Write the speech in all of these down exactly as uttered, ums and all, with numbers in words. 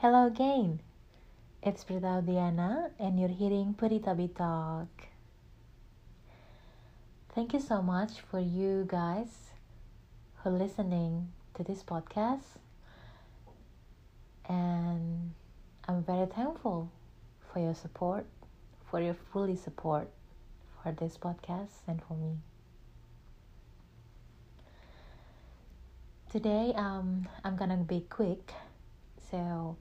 Hello again, it's Britaudiana and you're hearing Peritabi Talk. Thank you so much for you guys who are listening to this podcast. And I'm very thankful for your support, for your fully support for this podcast and for me. Today um, I'm gonna be quick, so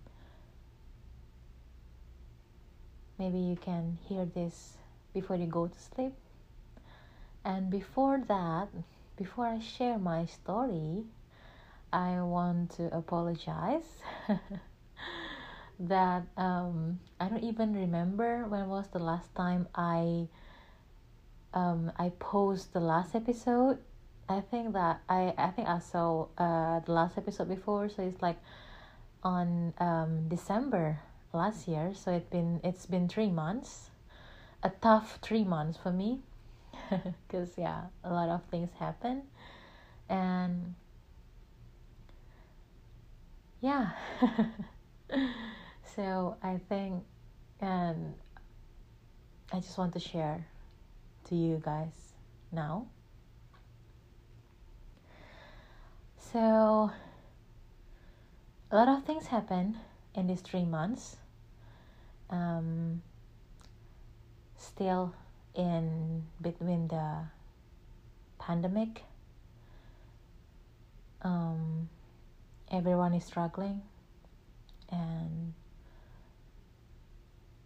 maybe you can hear this before you go to sleep. And before that, before I share my story, I want to apologize that um, I don't even remember when was the last time I um, I posted the last episode. I think that I, I think I saw uh, the last episode before, so it's like on um, December last year, so it's been it's been three months, a tough three months for me, because yeah, a lot of things happen, and yeah, so I think, and I just want to share to you guys now. So a lot of things happened in these three months. Um, still in between the pandemic. Um, everyone is struggling, and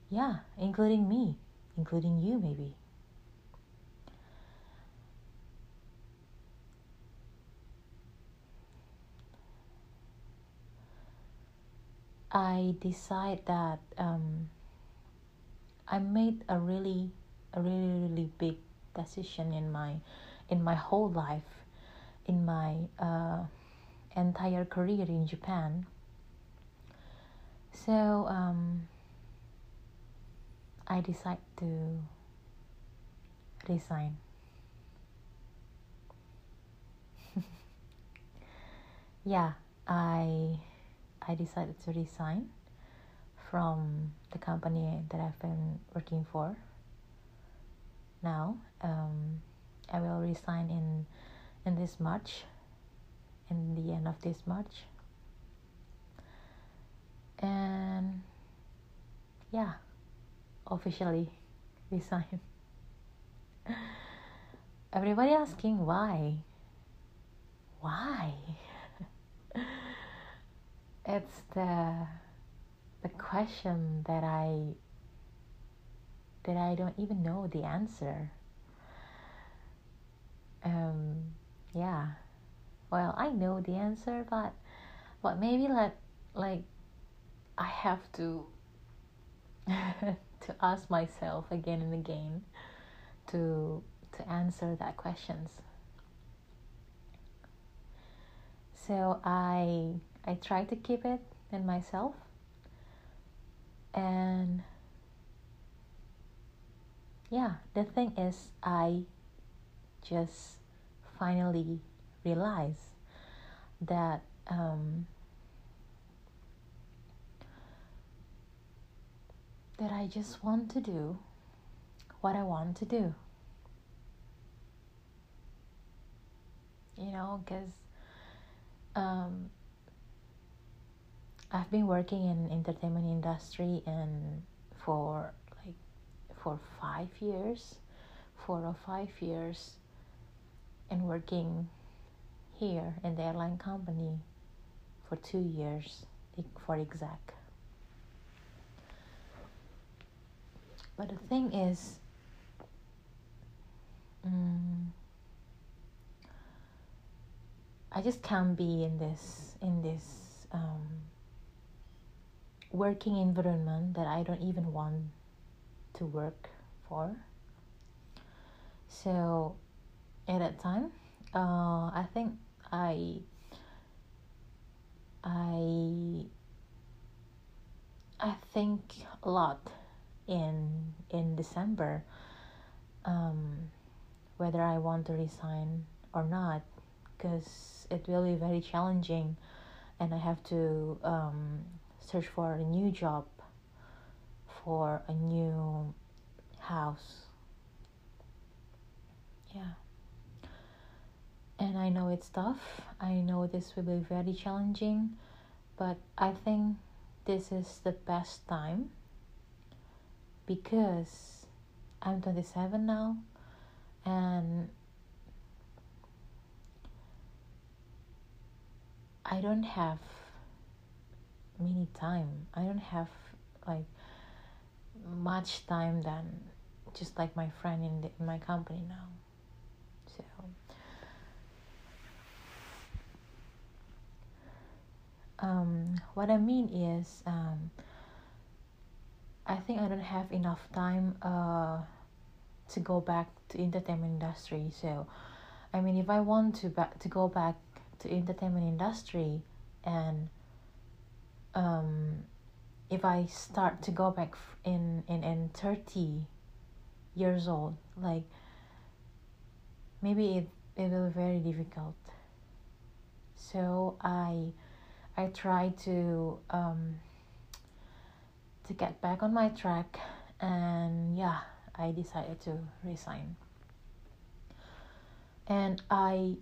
yeah, including me, including you maybe. I decide that um, I made a really, a really, really big decision in my, in my whole life, in my uh, entire career in Japan. So um, I decide to resign. yeah, I. I decided to resign from the company that I've been working for. Now, um, I will resign in in this March, in the end of this March. And yeah, officially resign. Everybody asking why? Why? It's the the question that I that I don't even know the answer. Um yeah. Well, I know the answer, but but maybe like like I have to to ask myself again and again to to answer that questions. So I I try to keep it in myself, and yeah, the thing is, I just finally realized that um, that I just want to do what I want to do, you know, because um. I've been working in entertainment industry and for like for five years, four or five years, and working here in the airline company for two years, for exact. But the thing is, um, I just can't be in this in this. Um, working environment that I don't even want to work for. So at that time, uh, I think I I I think a lot in in December, um, whether I want to resign or not, because it will be very challenging, and I have to um. search for a new job, for a new house. Yeah. And I know it's tough. I know this will be very challenging, but I think this is the best time because I'm twenty-seven now, and I don't have many time. I don't have like much time than just like my friend in, the, in my company now. So um, what I mean is um, I think I don't have enough time uh, to go back to entertainment industry. So I mean, if I want to back to go back to entertainment industry, and um, if I start to go back in in in thirty years old, like maybe it it will be very difficult. So I I try to um to get back on my track, and yeah, I decided to resign, and I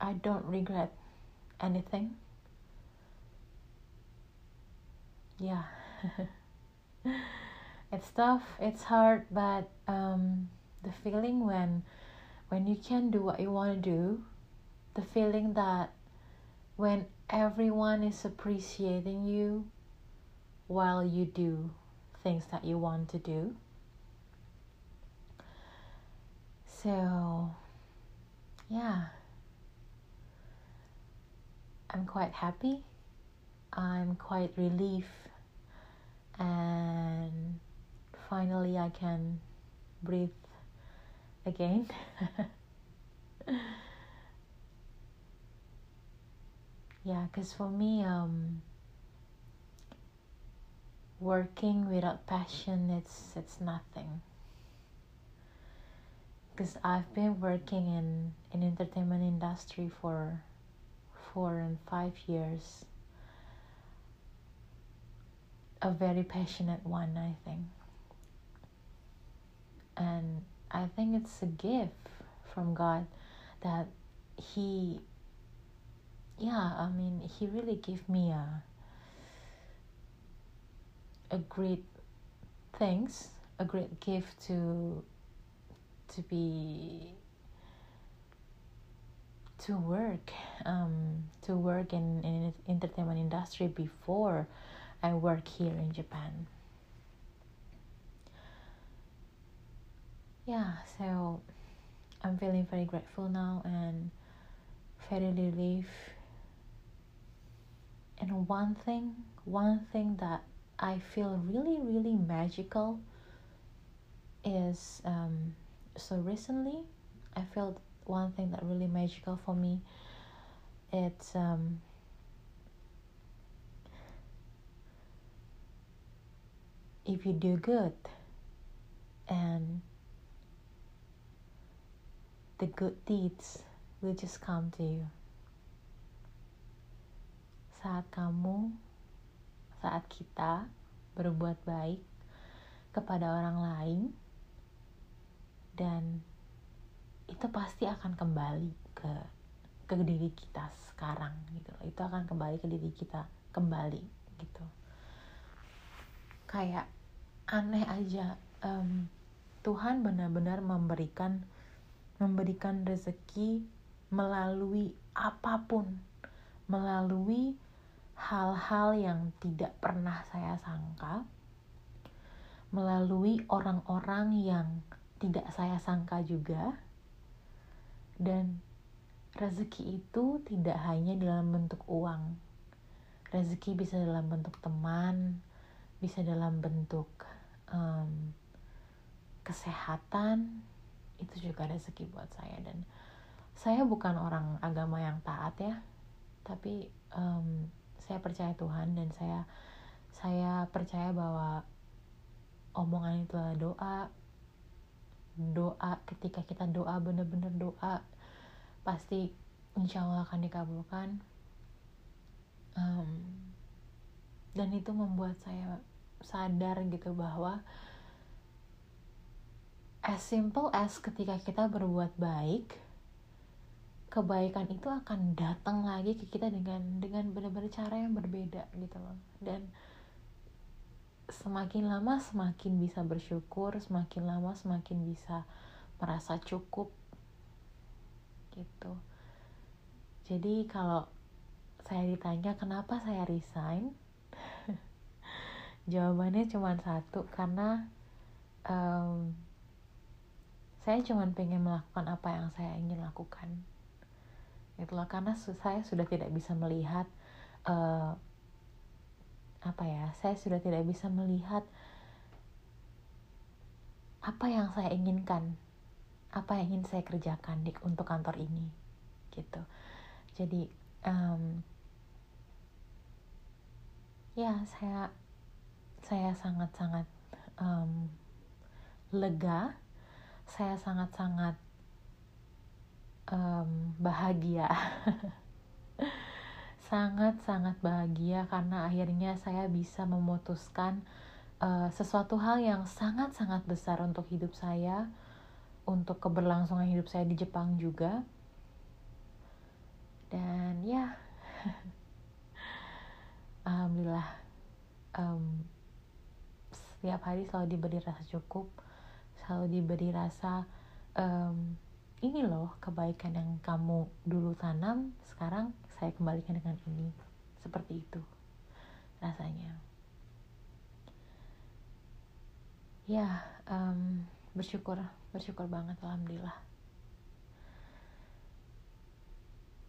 I don't regret anything. Yeah. It's tough, it's hard, but um the feeling when when you can do what you want to do, the feeling that when everyone is appreciating you while you do things that you want to do. So yeah, I'm quite happy, I'm quite relieved, and finally I can breathe again. Yeah, because for me, um, working without passion, it's it's nothing. Because I've been working in in entertainment industry for four and five years. A very passionate one, I think. And I think it's a gift from God that he, yeah, I mean, he really gave me a, a great things, a great gift to, to be, to work um to work in, in entertainment industry before I work here in Japan. Yeah, so I'm feeling very grateful now and very relieved. And one thing one thing that I feel really really magical is um so recently I felt one thing that really magical for me, it's um if you do good and the good deeds will just come to you. Saat kamu, saat kita berbuat baik kepada orang lain, dan itu pasti akan kembali ke ke diri kita sekarang gitu. Itu akan kembali ke diri kita kembali gitu. Kayak aneh aja, um, Tuhan benar-benar memberikan memberikan rezeki melalui apapun, melalui hal-hal yang tidak pernah saya sangka, melalui orang-orang yang tidak saya sangka juga. Dan rezeki itu tidak hanya dalam bentuk uang. Rezeki bisa dalam bentuk teman, bisa dalam bentuk um, kesehatan. Itu juga rezeki buat saya. Dan saya bukan orang agama yang taat ya, tapi um, saya percaya Tuhan, dan saya saya percaya bahwa omongan itu adalah doa. Doa, ketika kita doa, benar-benar doa, pasti insya Allah akan dikabulkan. Um, Dan itu membuat saya sadar gitu bahwa as simple as ketika kita berbuat baik, kebaikan itu akan datang lagi ke kita dengan dengan benar-benar cara yang berbeda gitu loh. Dan semakin lama semakin bisa bersyukur, semakin lama semakin bisa merasa cukup gitu. Jadi kalau saya ditanya kenapa saya resign, jawabannya cuma satu, karena um, saya cuma pengen melakukan apa yang saya ingin lakukan. Itulah, karena su- saya sudah tidak bisa melihat uh, apa ya, saya sudah tidak bisa melihat apa yang saya inginkan, apa yang ingin saya kerjakan di, untuk kantor ini gitu. Jadi um, ya saya saya sangat-sangat um, lega, saya sangat-sangat um, bahagia, sangat-sangat bahagia karena akhirnya saya bisa memutuskan uh, sesuatu hal yang sangat-sangat besar untuk hidup saya, untuk keberlangsungan hidup saya di Jepang juga. Dan ya, alhamdulillah, um, setiap hari selalu diberi rasa cukup, selalu diberi rasa um, ini loh kebaikan yang kamu dulu tanam, sekarang saya kembalikan dengan ini. Seperti itu rasanya. Ya, um, bersyukur, bersyukur banget, alhamdulillah.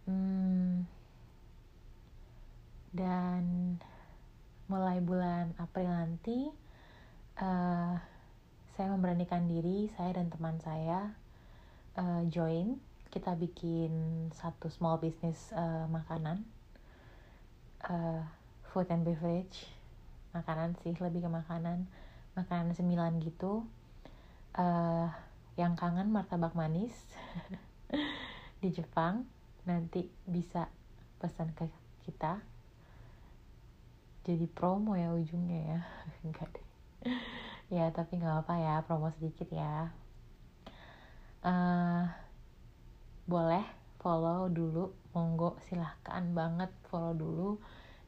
Hmm, dan mulai bulan April nanti, uh, saya memberanikan diri, saya dan teman saya uh, join. Kita bikin satu small business uh, makanan, uh, food and beverage, makanan sih, lebih ke makanan, makanan cemilan gitu. Uh, yang kangen martabak manis di Jepang nanti bisa pesan ke kita. Jadi promo ya ujungnya ya, enggak deh. Ya tapi nggak apa ya, promo sedikit ya. Uh, boleh follow dulu, monggo silahkan banget follow dulu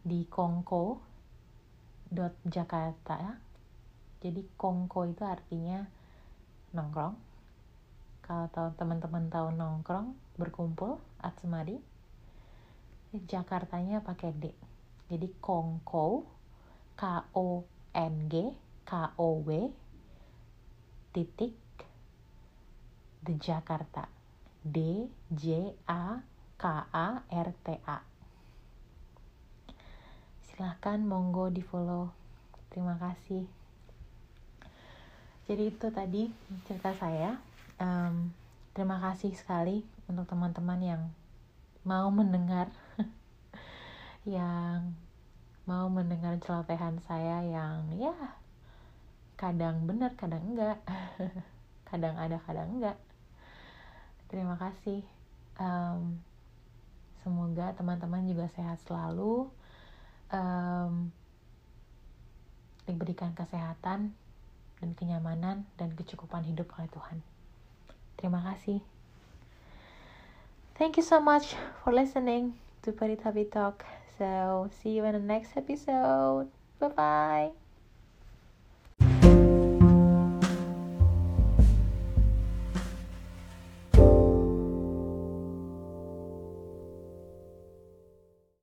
di kongko dot jakarta ya. Jadi kongko itu artinya nongkrong, kalau tahu teman-teman tahu nongkrong, berkumpul, atsumari. Jakartanya pakai D, jadi kongko, K O N G K O W titik the Jakarta, D J A K A R T A. Silahkan monggo di follow. Terima kasih. Jadi itu tadi cerita saya. Um, terima kasih sekali untuk teman-teman yang mau mendengar, yang mau mendengar celotehan saya yang ya kadang benar, kadang enggak, kadang ada, kadang enggak. Terima kasih. Um, semoga teman-teman juga sehat selalu, um, diberikan kesehatan dan kenyamanan dan kecukupan hidup oleh Tuhan. Terima kasih. Thank you so much for listening to Peritabi Talk. So see you in the next episode. Bye bye.